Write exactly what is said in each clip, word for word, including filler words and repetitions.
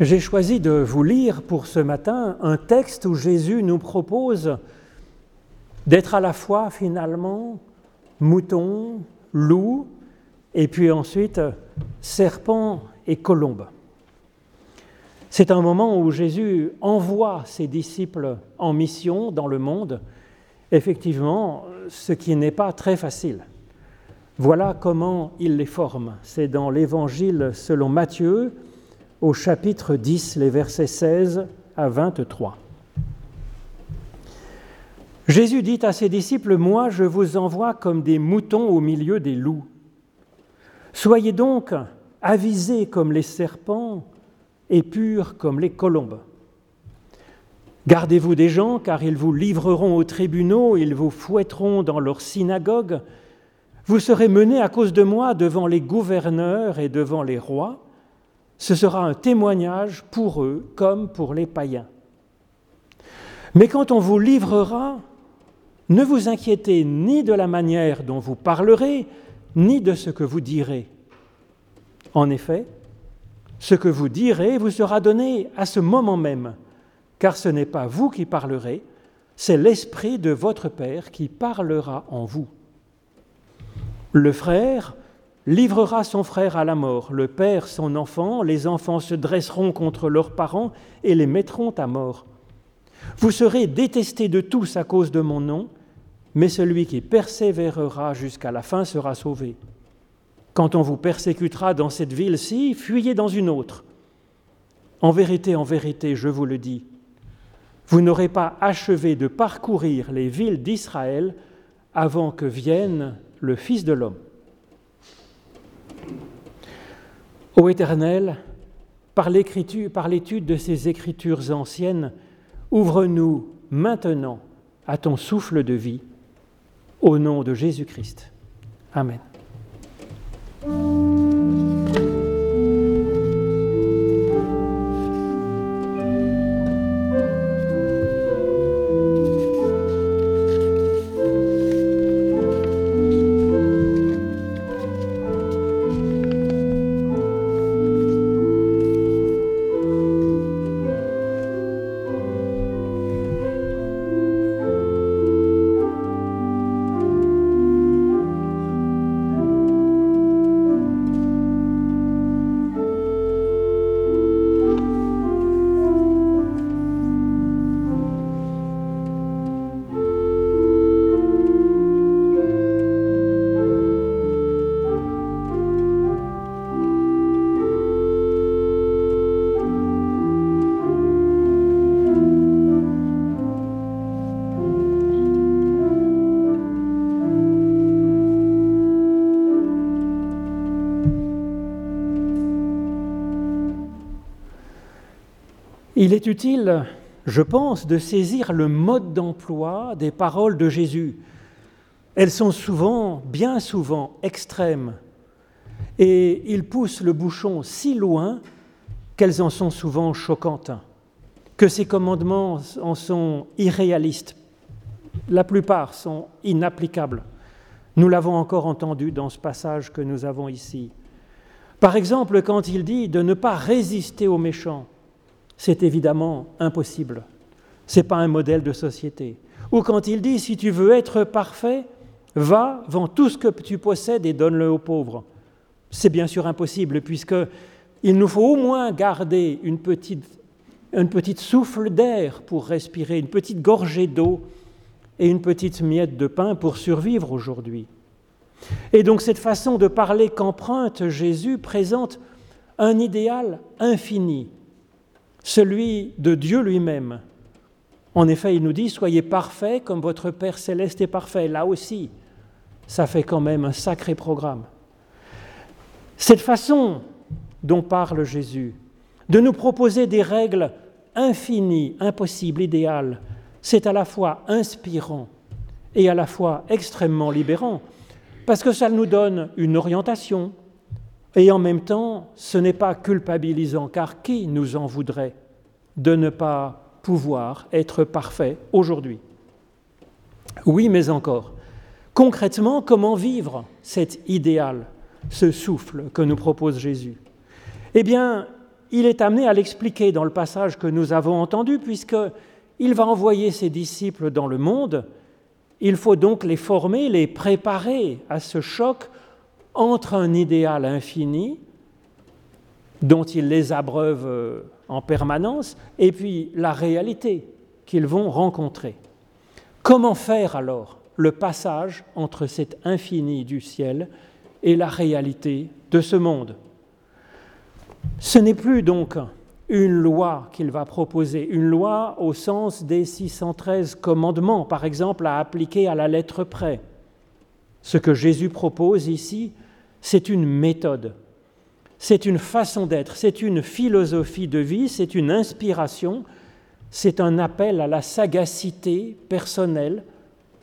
J'ai choisi de vous lire pour ce matin un texte où Jésus nous propose d'être à la fois finalement mouton, loup, et puis ensuite serpent et colombe. C'est un moment où Jésus envoie ses disciples en mission dans le monde, effectivement, ce qui n'est pas très facile. Voilà comment il les forme. C'est dans l'Évangile selon Matthieu, au chapitre dix, les versets seize à vingt-trois. Jésus dit à ses disciples, « Moi, je vous envoie comme des moutons au milieu des loups. Soyez donc avisés comme les serpents et purs comme les colombes. Gardez-vous des gens, car ils vous livreront aux tribunaux, ils vous fouetteront dans leurs synagogues. Vous serez menés à cause de moi devant les gouverneurs et devant les rois. Ce sera un témoignage pour eux comme pour les païens. Mais quand on vous livrera, ne vous inquiétez ni de la manière dont vous parlerez, ni de ce que vous direz. En effet, ce que vous direz vous sera donné à ce moment même, car ce n'est pas vous qui parlerez, c'est l'Esprit de votre Père qui parlera en vous. Le frère livrera son frère à la mort, le père son enfant, les enfants se dresseront contre leurs parents et les mettront à mort. Vous serez détestés de tous à cause de mon nom, mais celui qui persévérera jusqu'à la fin sera sauvé. Quand on vous persécutera dans cette ville-ci, fuyez dans une autre. En vérité, en vérité, je vous le dis, vous n'aurez pas achevé de parcourir les villes d'Israël avant que vienne le Fils de l'homme. » Ô Éternel, par l'écriture, par l'étude de ces Écritures anciennes, ouvre-nous maintenant à ton souffle de vie, au nom de Jésus-Christ. Amen. Il est utile, je pense, de saisir le mode d'emploi des paroles de Jésus. Elles sont souvent, bien souvent, extrêmes. Et il pousse le bouchon si loin qu'elles en sont souvent choquantes, que ses commandements en sont irréalistes. La plupart sont inapplicables. Nous l'avons encore entendu dans ce passage que nous avons ici. Par exemple, quand il dit de ne pas résister aux méchants, c'est évidemment impossible. Ce n'est pas un modèle de société. Ou quand il dit, si tu veux être parfait, va, vends tout ce que tu possèdes et donne-le aux pauvres. C'est bien sûr impossible, puisqu'il nous faut au moins garder une petite, une petite souffle d'air pour respirer, une petite gorgée d'eau et une petite miette de pain pour survivre aujourd'hui. Et donc cette façon de parler qu'emprunte Jésus présente un idéal infini, celui de Dieu lui-même. En effet, il nous dit « Soyez parfaits comme votre Père céleste est parfait ». Là aussi, ça fait quand même un sacré programme. Cette façon dont parle Jésus, de nous proposer des règles infinies, impossibles, idéales, c'est à la fois inspirant et à la fois extrêmement libérant, parce que ça nous donne une orientation. Et en même temps, ce n'est pas culpabilisant, car qui nous en voudrait de ne pas pouvoir être parfait aujourd'hui? Oui, mais encore, concrètement, comment vivre cet idéal, ce souffle que nous propose Jésus? Eh bien, il est amené à l'expliquer dans le passage que nous avons entendu, puisqu'il va envoyer ses disciples dans le monde. Il faut donc les former, les préparer à ce choc entre un idéal infini, dont il les abreuve en permanence, et puis la réalité qu'ils vont rencontrer. Comment faire alors le passage entre cet infini du ciel et la réalité de ce monde ? Ce n'est plus donc une loi qu'il va proposer, une loi au sens des six cent treize commandements, par exemple, à appliquer à la lettre près. Ce que Jésus propose ici, c'est une méthode, c'est une façon d'être, c'est une philosophie de vie, c'est une inspiration, c'est un appel à la sagacité personnelle,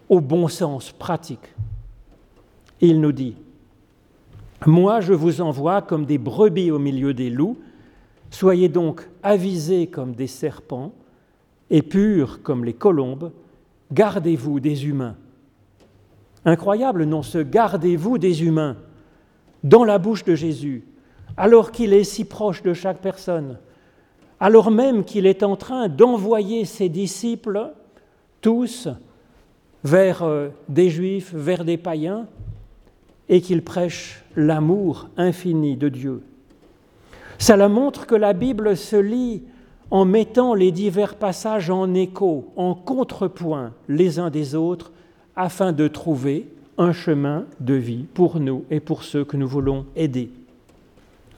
au bon sens pratique. Il nous dit : « Moi, je vous envoie comme des brebis au milieu des loups. Soyez donc avisés comme des serpents et purs comme les colombes. Gardez-vous des humains. » Incroyable, non, ce « gardez-vous des humains » dans la bouche de Jésus, alors qu'il est si proche de chaque personne, alors même qu'il est en train d'envoyer ses disciples, tous, vers des juifs, vers des païens, et qu'il prêche l'amour infini de Dieu. Cela montre que la Bible se lit en mettant les divers passages en écho, en contrepoint les uns des autres, afin de trouver un chemin de vie pour nous et pour ceux que nous voulons aider.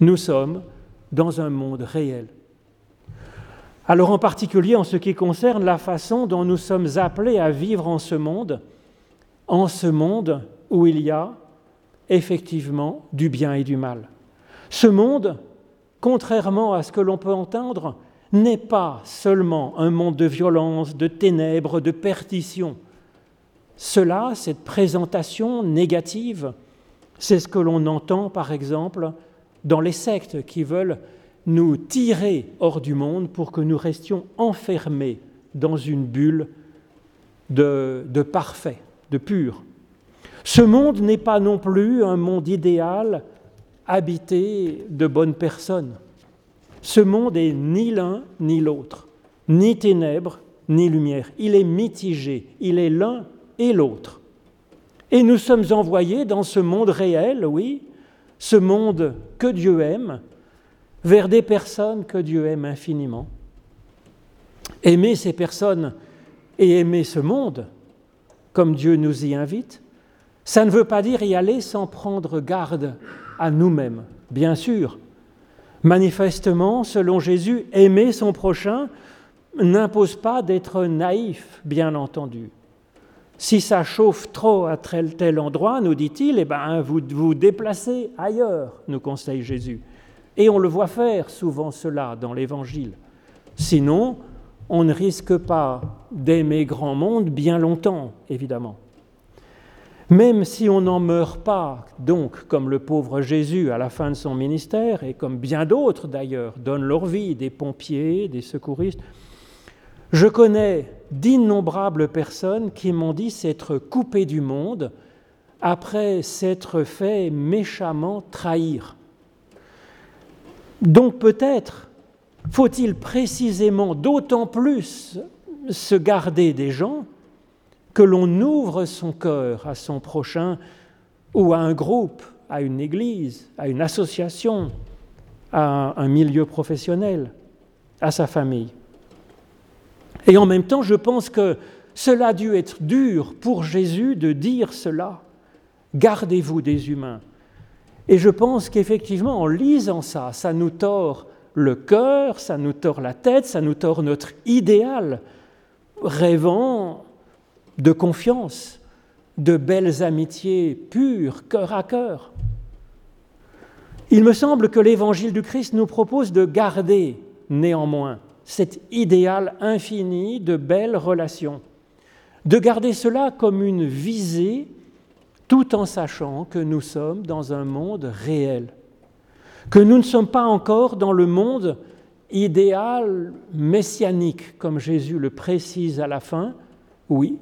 Nous sommes dans un monde réel. Alors en particulier en ce qui concerne la façon dont nous sommes appelés à vivre en ce monde, en ce monde où il y a effectivement du bien et du mal. Ce monde, contrairement à ce que l'on peut entendre, n'est pas seulement un monde de violence, de ténèbres, de perdition. Cela, cette présentation négative, c'est ce que l'on entend par exemple dans les sectes qui veulent nous tirer hors du monde pour que nous restions enfermés dans une bulle de, de parfait, de pur. Ce monde n'est pas non plus un monde idéal habité de bonnes personnes. Ce monde est ni l'un ni l'autre, ni ténèbres ni lumière. Il est mitigé, il est l'un et l'autre. Et nous sommes envoyés dans ce monde réel, oui, ce monde que Dieu aime, vers des personnes que Dieu aime infiniment. Aimer ces personnes et aimer ce monde, comme Dieu nous y invite, ça ne veut pas dire y aller sans prendre garde à nous-mêmes, bien sûr. Manifestement, selon Jésus, aimer son prochain n'impose pas d'être naïf, bien entendu. Si ça chauffe trop à tel, tel endroit, nous dit-il, eh ben, vous vous déplacez ailleurs, nous conseille Jésus. Et on le voit faire souvent cela dans l'Évangile. Sinon, on ne risque pas d'aimer grand monde bien longtemps, évidemment. Même si on n'en meurt pas, donc, comme le pauvre Jésus à la fin de son ministère, et comme bien d'autres d'ailleurs donnent leur vie, des pompiers, des secouristes, je connais d'innombrables personnes qui m'ont dit s'être coupées du monde après s'être fait méchamment trahir. Donc peut-être faut-il précisément d'autant plus se garder des gens que l'on ouvre son cœur à son prochain ou à un groupe, à une église, à une association, à un milieu professionnel, à sa famille. Et en même temps, je pense que cela a dû être dur pour Jésus de dire cela. Gardez-vous des humains. Et je pense qu'effectivement, en lisant ça, ça nous tord le cœur, ça nous tord la tête, ça nous tord notre idéal, rêvant de confiance, de belles amitiés pures, cœur à cœur. Il me semble que l'Évangile du Christ nous propose de garder, néanmoins, cet idéal infini de belles relations, de garder cela comme une visée, tout en sachant que nous sommes dans un monde réel, que nous ne sommes pas encore dans le monde idéal messianique, comme Jésus le précise à la fin. Oui,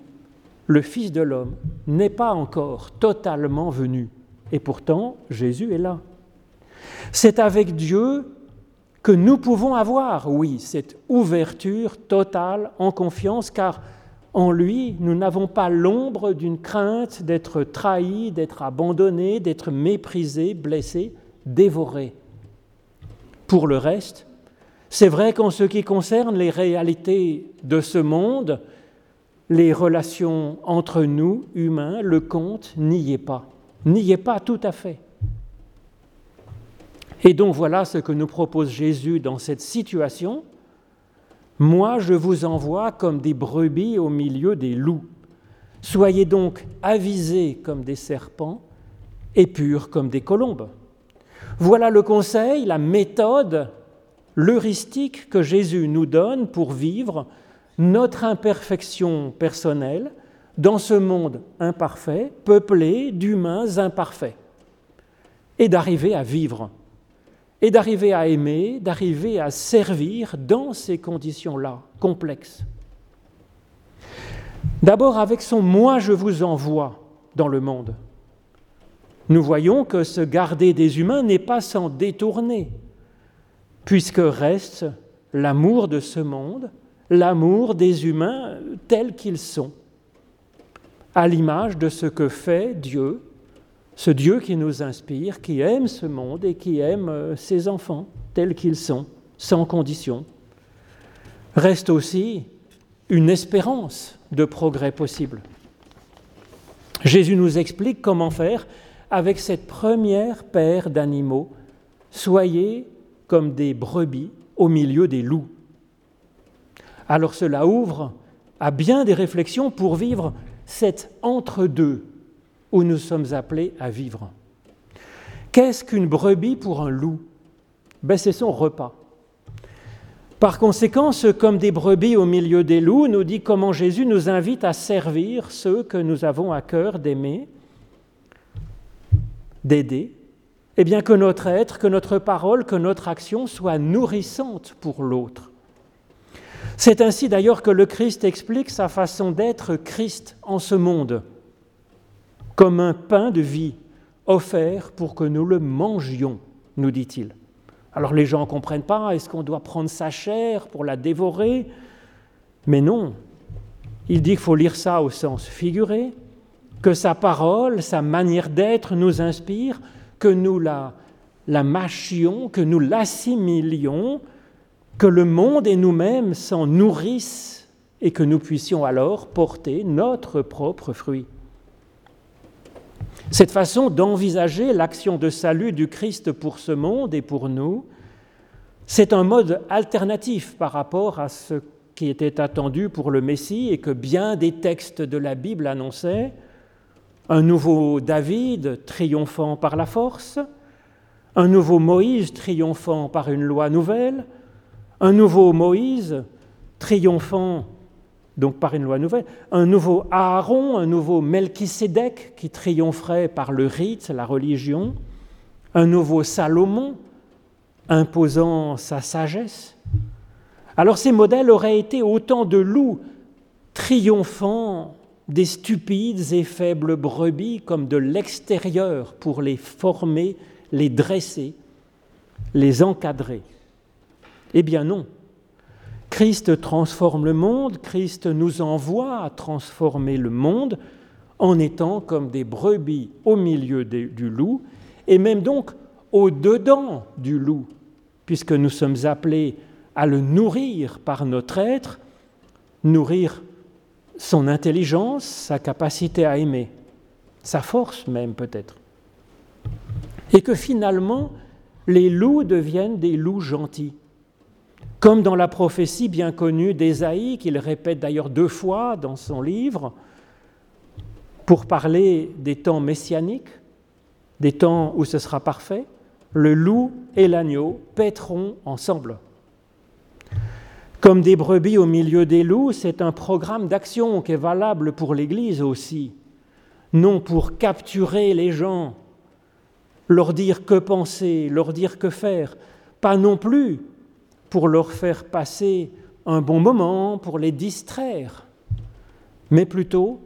le Fils de l'homme n'est pas encore totalement venu, et pourtant Jésus est là. C'est avec Dieu que nous pouvons avoir, oui, cette ouverture totale en confiance, car en lui, nous n'avons pas l'ombre d'une crainte d'être trahi, d'être abandonné, d'être méprisé, blessé, dévoré. Pour le reste, c'est vrai qu'en ce qui concerne les réalités de ce monde, les relations entre nous, humains, le compte n'y est pas, n'y est pas tout à fait. Et donc voilà ce que nous propose Jésus dans cette situation. Moi, je vous envoie comme des brebis au milieu des loups. Soyez donc avisés comme des serpents et purs comme des colombes. Voilà le conseil, la méthode, l'heuristique que Jésus nous donne pour vivre notre imperfection personnelle dans ce monde imparfait, peuplé d'humains imparfaits, et d'arriver à vivre. Et d'arriver à aimer, d'arriver à servir dans ces conditions-là, complexes. D'abord avec son « moi je vous envoie » dans le monde. Nous voyons que se garder des humains n'est pas sans détourner, puisque reste l'amour de ce monde, l'amour des humains tels qu'ils sont, à l'image de ce que fait Dieu, ce Dieu qui nous inspire, qui aime ce monde et qui aime ses enfants tels qu'ils sont, sans condition. Reste aussi une espérance de progrès possible. Jésus nous explique comment faire avec cette première paire d'animaux. Soyez comme des brebis au milieu des loups. Alors cela ouvre à bien des réflexions pour vivre cet entre-deux où nous sommes appelés à vivre. Qu'est-ce qu'une brebis pour un loup ? Ben, c'est son repas. Par conséquent, ce « comme des brebis au milieu des loups » nous dit comment Jésus nous invite à servir ceux que nous avons à cœur d'aimer, d'aider, et bien que notre être, que notre parole, que notre action soit nourrissante pour l'autre. C'est ainsi d'ailleurs que le Christ explique sa façon d'être Christ en ce monde, comme un pain de vie offert pour que nous le mangions, nous dit-il. Alors les gens ne comprennent pas, est-ce qu'on doit prendre sa chair pour la dévorer ? Mais non, il dit qu'il faut lire ça au sens figuré, que sa parole, sa manière d'être nous inspire, que nous la, la mâchions, que nous l'assimilions, que le monde et nous-mêmes s'en nourrissent et que nous puissions alors porter notre propre fruit. Cette façon d'envisager l'action de salut du Christ pour ce monde et pour nous, c'est un mode alternatif par rapport à ce qui était attendu pour le Messie et que bien des textes de la Bible annonçaient, un nouveau David triomphant par la force, un nouveau Moïse triomphant par une loi nouvelle, un nouveau Moïse triomphant donc par une loi nouvelle, un nouveau Aaron, un nouveau Melchisédek qui triompherait par le rite, la religion, un nouveau Salomon imposant sa sagesse. Alors ces modèles auraient été autant de loups triomphants des stupides et faibles brebis comme de l'extérieur pour les former, les dresser, les encadrer. Eh bien non. Christ transforme le monde, Christ nous envoie à transformer le monde en étant comme des brebis au milieu des, du loup et même donc au-dedans du loup, puisque nous sommes appelés à le nourrir par notre être, nourrir son intelligence, sa capacité à aimer, sa force même peut-être. Et que finalement, les loups deviennent des loups gentils. Comme dans la prophétie bien connue d'Ésaïe, qu'il répète d'ailleurs deux fois dans son livre, pour parler des temps messianiques, des temps où ce sera parfait, le loup et l'agneau paîtront ensemble. Comme des brebis au milieu des loups, c'est un programme d'action qui est valable pour l'Église aussi, non pour capturer les gens, leur dire que penser, leur dire que faire, pas non plus pour leur faire passer un bon moment, pour les distraire, mais plutôt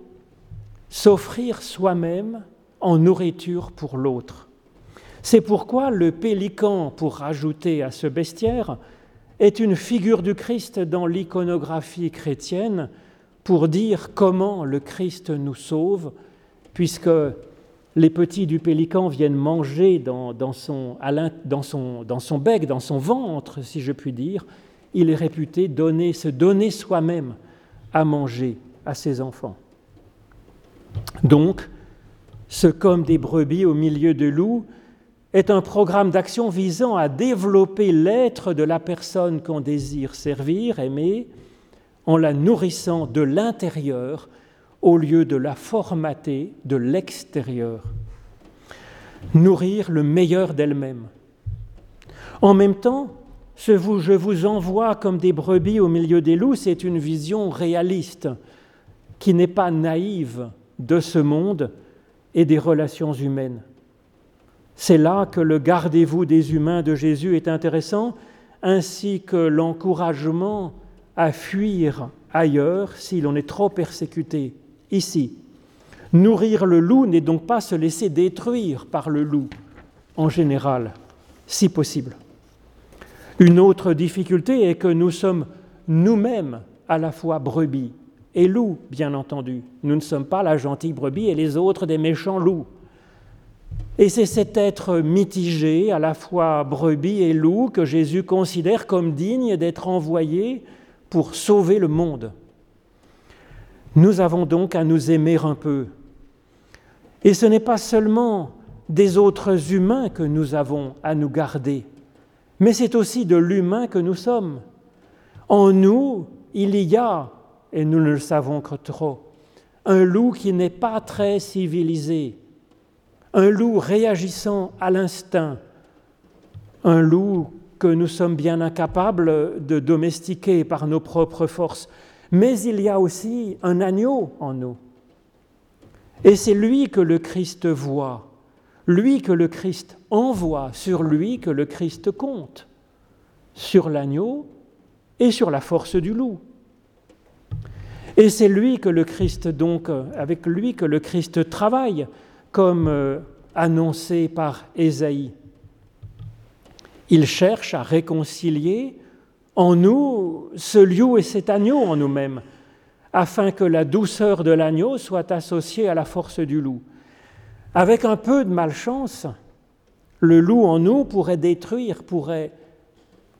s'offrir soi-même en nourriture pour l'autre. C'est pourquoi le pélican, pour rajouter à ce bestiaire, est une figure du Christ dans l'iconographie chrétienne pour dire comment le Christ nous sauve, puisque les petits du pélican viennent manger dans, dans, son, dans, son, dans son bec, dans son ventre, si je puis dire. Il est réputé donner, se donner soi-même à manger à ses enfants. Donc, ce comme des brebis au milieu de loups est un programme d'action visant à développer l'être de la personne qu'on désire servir, aimer, en la nourrissant de l'intérieur au lieu de la formater de l'extérieur. Nourrir le meilleur d'elle-même. En même temps, ce vous, je vous envoie comme des brebis au milieu des loups, c'est une vision réaliste qui n'est pas naïve de ce monde et des relations humaines. C'est là que le « gardez-vous des humains » de Jésus est intéressant, ainsi que l'encouragement à fuir ailleurs si l'on est trop persécuté ici. Nourrir le loup n'est donc pas se laisser détruire par le loup, en général, si possible. Une autre difficulté est que nous sommes nous-mêmes à la fois brebis et loups, bien entendu. Nous ne sommes pas la gentille brebis et les autres des méchants loups. Et c'est cet être mitigé, à la fois brebis et loup, que Jésus considère comme digne d'être envoyé pour sauver le monde. Nous avons donc à nous aimer un peu. Et ce n'est pas seulement des autres humains que nous avons à nous garder, mais c'est aussi de l'humain que nous sommes. En nous, il y a, et nous ne le savons que trop, un loup qui n'est pas très civilisé, un loup réagissant à l'instinct, un loup que nous sommes bien incapables de domestiquer par nos propres forces. Mais il y a aussi un agneau en nous. Et c'est lui que le Christ voit, lui que le Christ envoie, sur lui que le Christ compte, sur l'agneau et sur la force du loup. Et c'est lui que le Christ, donc, avec lui que le Christ travaille, comme euh, annoncé par Esaïe. Il cherche à réconcilier en nous ce loup et cet agneau en nous-mêmes, afin que la douceur de l'agneau soit associée à la force du loup. Avec un peu de malchance, le loup en nous pourrait détruire, pourrait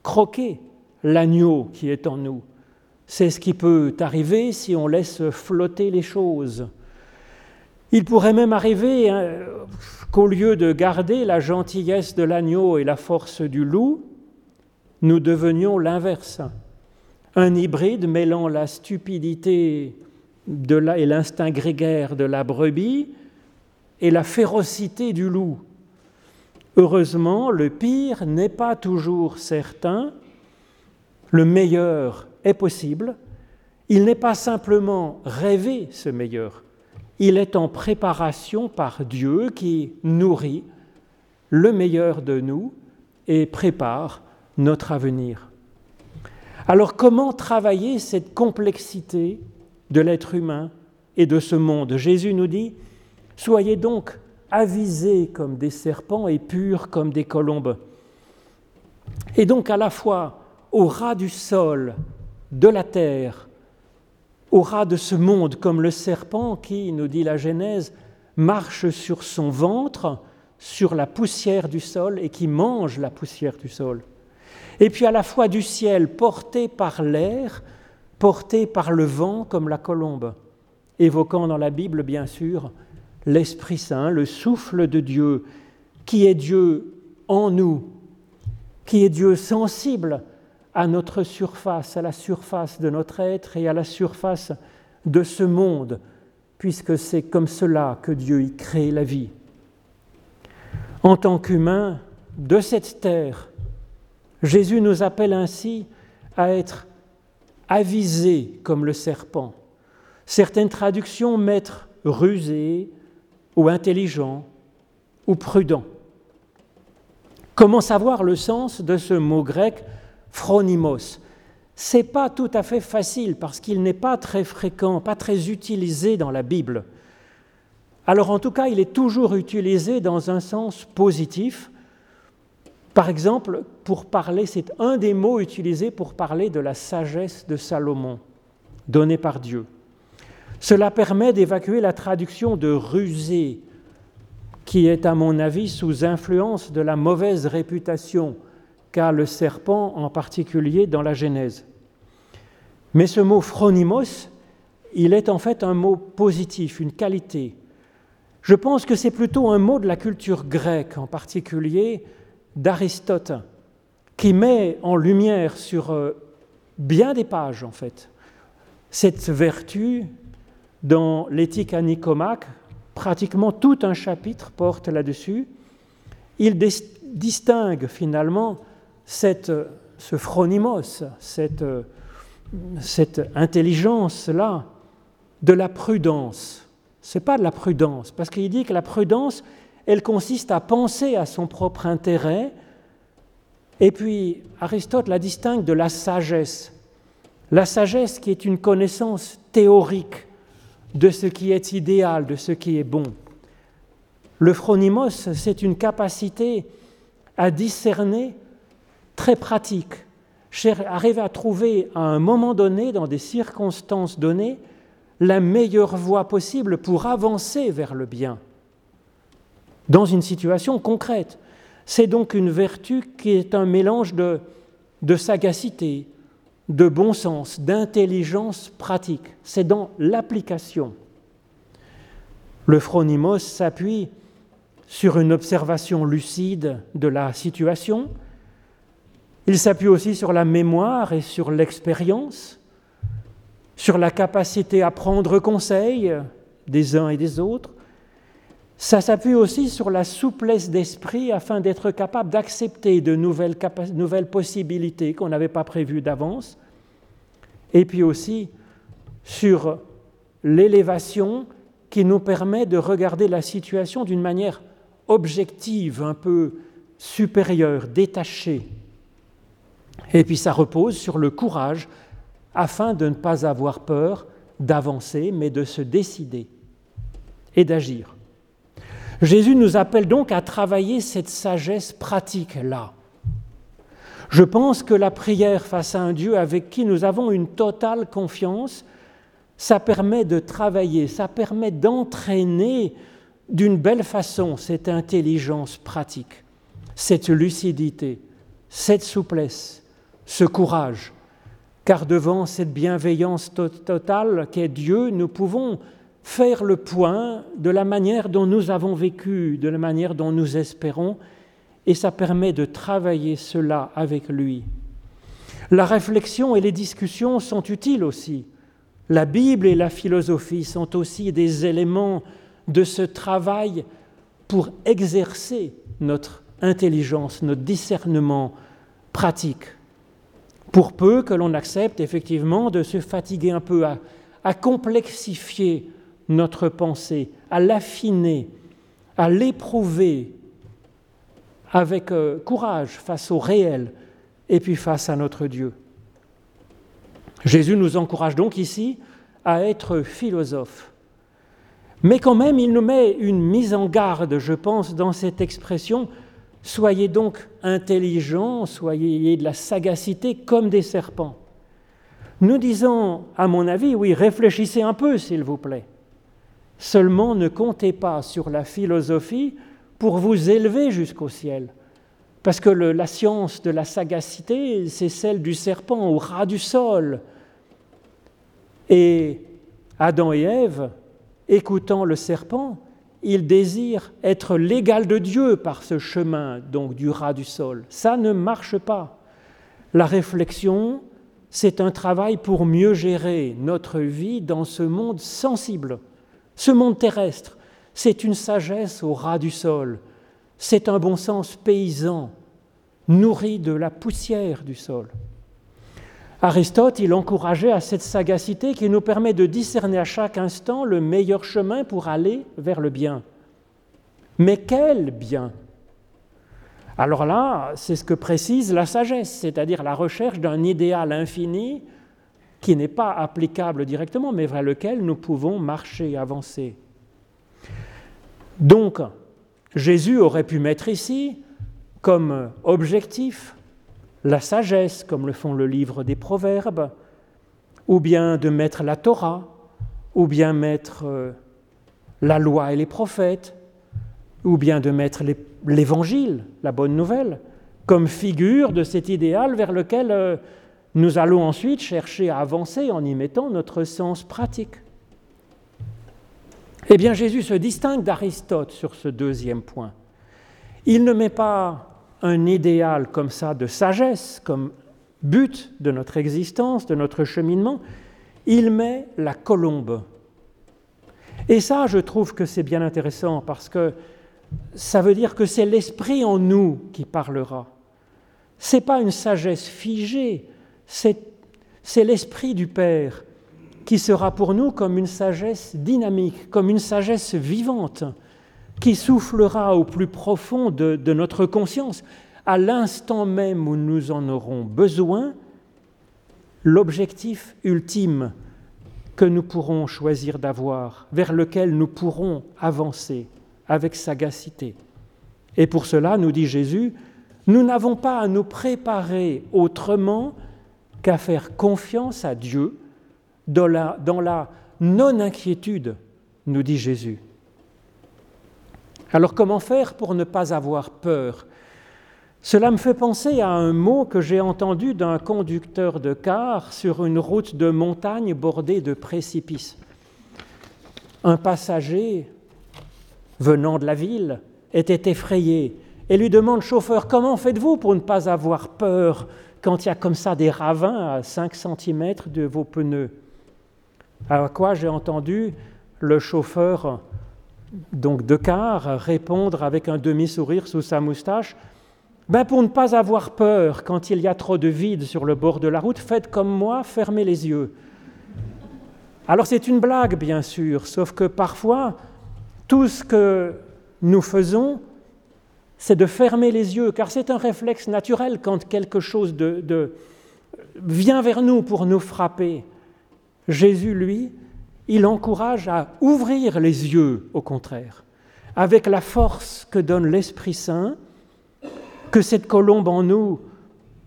croquer l'agneau qui est en nous. C'est ce qui peut arriver si on laisse flotter les choses. Il pourrait même arriver hein, qu'au lieu de garder la gentillesse de l'agneau et la force du loup, nous devenions l'inverse. Un hybride mêlant la stupidité de la, et l'instinct grégaire de la brebis et la férocité du loup. Heureusement, le pire n'est pas toujours certain, le meilleur est possible. Il n'est pas simplement rêvé ce meilleur. Il est en préparation par Dieu qui nourrit le meilleur de nous et prépare notre avenir. Alors comment travailler cette complexité de l'être humain et de ce monde ? Jésus nous dit « Soyez donc avisés comme des serpents et purs comme des colombes. » Et donc à la fois au ras du sol, de la terre, au ras de ce monde, comme le serpent qui, nous dit la Genèse, marche sur son ventre, sur la poussière du sol et qui mange la poussière du sol. Et puis à la fois du ciel, porté par l'air, porté par le vent comme la colombe, évoquant dans la Bible, bien sûr, l'Esprit Saint, le souffle de Dieu, qui est Dieu en nous, qui est Dieu sensible à notre surface, à la surface de notre être et à la surface de ce monde, puisque c'est comme cela que Dieu y crée la vie. En tant qu'humains de cette terre, Jésus nous appelle ainsi à être avisés comme le serpent. Certaines traductions mettent rusés ou intelligents ou prudents. Comment savoir le sens de ce mot grec ? Phronimos. Ce n'est pas tout à fait facile parce qu'il n'est pas très fréquent, pas très utilisé dans la Bible. Alors en tout cas, il est toujours utilisé dans un sens positif Par exemple, pour parler, c'est un des mots utilisés pour parler de la sagesse de Salomon, donnée par Dieu. Cela permet d'évacuer la traduction de « rusé », qui est à mon avis sous influence de la mauvaise réputation qu'a le serpent, en particulier dans la Genèse. Mais ce mot « phronimos », il est en fait un mot positif, une qualité. Je pense que c'est plutôt un mot de la culture grecque, en particulier d'Aristote, qui met en lumière sur bien des pages, en fait, cette vertu dans l'éthique à Nicomaque. Pratiquement tout un chapitre porte là-dessus. Il distingue finalement cette, ce phronimos, cette, cette intelligence-là, de la prudence. Ce n'est pas de la prudence, parce qu'il dit que la prudence, elle consiste à penser à son propre intérêt. Et puis, Aristote la distingue de la sagesse. La sagesse qui est une connaissance théorique de ce qui est idéal, de ce qui est bon. Le phronimos, c'est une capacité à discerner très pratique, arriver à trouver à un moment donné, dans des circonstances données, la meilleure voie possible pour avancer vers le bien, dans une situation concrète. C'est donc une vertu qui est un mélange de, de sagacité, de bon sens, d'intelligence pratique. C'est dans l'application. Le phronimos s'appuie sur une observation lucide de la situation. Il s'appuie aussi sur la mémoire et sur l'expérience, sur la capacité à prendre conseil des uns et des autres. Ça s'appuie aussi sur la souplesse d'esprit afin d'être capable d'accepter de nouvelles, capa- nouvelles possibilités qu'on n'avait pas prévues d'avance. Et puis aussi sur l'élévation qui nous permet de regarder la situation d'une manière objective, un peu supérieure, détachée. Et puis ça repose sur le courage afin de ne pas avoir peur d'avancer, mais de se décider et d'agir. Jésus nous appelle donc à travailler cette sagesse pratique-là. Je pense que la prière face à un Dieu avec qui nous avons une totale confiance, ça permet de travailler, ça permet d'entraîner d'une belle façon cette intelligence pratique, cette lucidité, cette souplesse, ce courage. Car devant cette bienveillance to- totale qu'est Dieu, nous pouvons faire le point de la manière dont nous avons vécu, de la manière dont nous espérons, et ça permet de travailler cela avec lui. La réflexion et les discussions sont utiles aussi. La Bible et la philosophie sont aussi des éléments de ce travail pour exercer notre intelligence, notre discernement pratique. Pour peu que l'on accepte effectivement de se fatiguer un peu à, à complexifier notre pensée, à l'affiner, à l'éprouver avec courage face au réel et puis face à notre Dieu. Jésus nous encourage donc ici à être philosophes. Mais quand même, il nous met une mise en garde, je pense, dans cette expression « Soyez donc intelligents, soyez de la sagacité comme des serpents ». Nous disons, à mon avis, oui, réfléchissez un peu, s'il vous plaît. Seulement ne comptez pas sur la philosophie pour vous élever jusqu'au ciel. Parce que le, la science de la sagacité, c'est celle du serpent au ras du sol. Et Adam et Ève, écoutant le serpent, ils désirent être l'égal de Dieu par ce chemin, donc du ras du sol. Ça ne marche pas. La réflexion, c'est un travail pour mieux gérer notre vie dans ce monde sensible. Ce monde terrestre, c'est une sagesse au ras du sol, c'est un bon sens paysan, nourri de la poussière du sol. Aristote, il encourageait à cette sagacité qui nous permet de discerner à chaque instant le meilleur chemin pour aller vers le bien. Mais quel bien ? Alors là, c'est ce que précise la sagesse, c'est-à-dire la recherche d'un idéal infini, qui n'est pas applicable directement, mais vers lequel nous pouvons marcher, avancer. Donc, Jésus aurait pu mettre ici, comme objectif la sagesse, comme le font le livre des Proverbes, ou bien de mettre la Torah, ou bien mettre euh, la loi et les prophètes, ou bien de mettre les, l'évangile, la bonne nouvelle, comme figure de cet idéal vers lequel euh, nous allons ensuite chercher à avancer en y mettant notre sens pratique. Eh bien, Jésus se distingue d'Aristote sur ce deuxième point. Il ne met pas un idéal comme ça de sagesse, comme but de notre existence, de notre cheminement, il met la colombe. Et ça, je trouve que c'est bien intéressant, parce que ça veut dire que c'est l'esprit en nous qui parlera. Ce n'est pas une sagesse figée, c'est, c'est l'esprit du Père qui sera pour nous comme une sagesse dynamique, comme une sagesse vivante, qui soufflera au plus profond de, de notre conscience. À l'instant même où nous en aurons besoin, l'objectif ultime que nous pourrons choisir d'avoir, vers lequel nous pourrons avancer avec sagacité. Et pour cela, nous dit Jésus, nous n'avons pas à nous préparer autrement qu'à faire confiance à Dieu dans la, dans la non-inquiétude, nous dit Jésus. Alors comment faire pour ne pas avoir peur ? Cela me fait penser à un mot que j'ai entendu d'un conducteur de car sur une route de montagne bordée de précipices. Un passager venant de la ville était effrayé et lui demande « Chauffeur, comment faites-vous pour ne pas avoir peur quand il y a comme ça des ravins à cinq centimètres de vos pneus ?» À quoi j'ai entendu le chauffeur donc de car répondre avec un demi-sourire sous sa moustache « Ben pour ne pas avoir peur quand il y a trop de vide sur le bord de la route, faites comme moi, fermez les yeux. » Alors c'est une blague bien sûr, sauf que parfois, tout ce que nous faisons, c'est de fermer les yeux, car c'est un réflexe naturel quand quelque chose de, de vient vers nous pour nous frapper. Jésus, lui, il encourage à ouvrir les yeux, au contraire, avec la force que donne l'Esprit Saint, que cette colombe en nous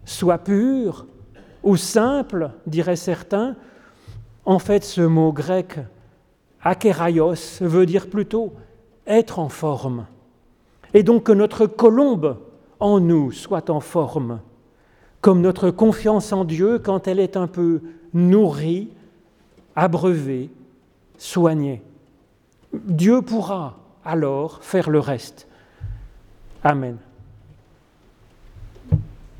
soit pure ou simple, diraient certains. En fait, ce mot grec « akeraios » veut dire plutôt « être en forme ». Et donc que notre colombe en nous soit en forme, comme notre confiance en Dieu quand elle est un peu nourrie, abreuvée, soignée. Dieu pourra alors faire le reste. Amen.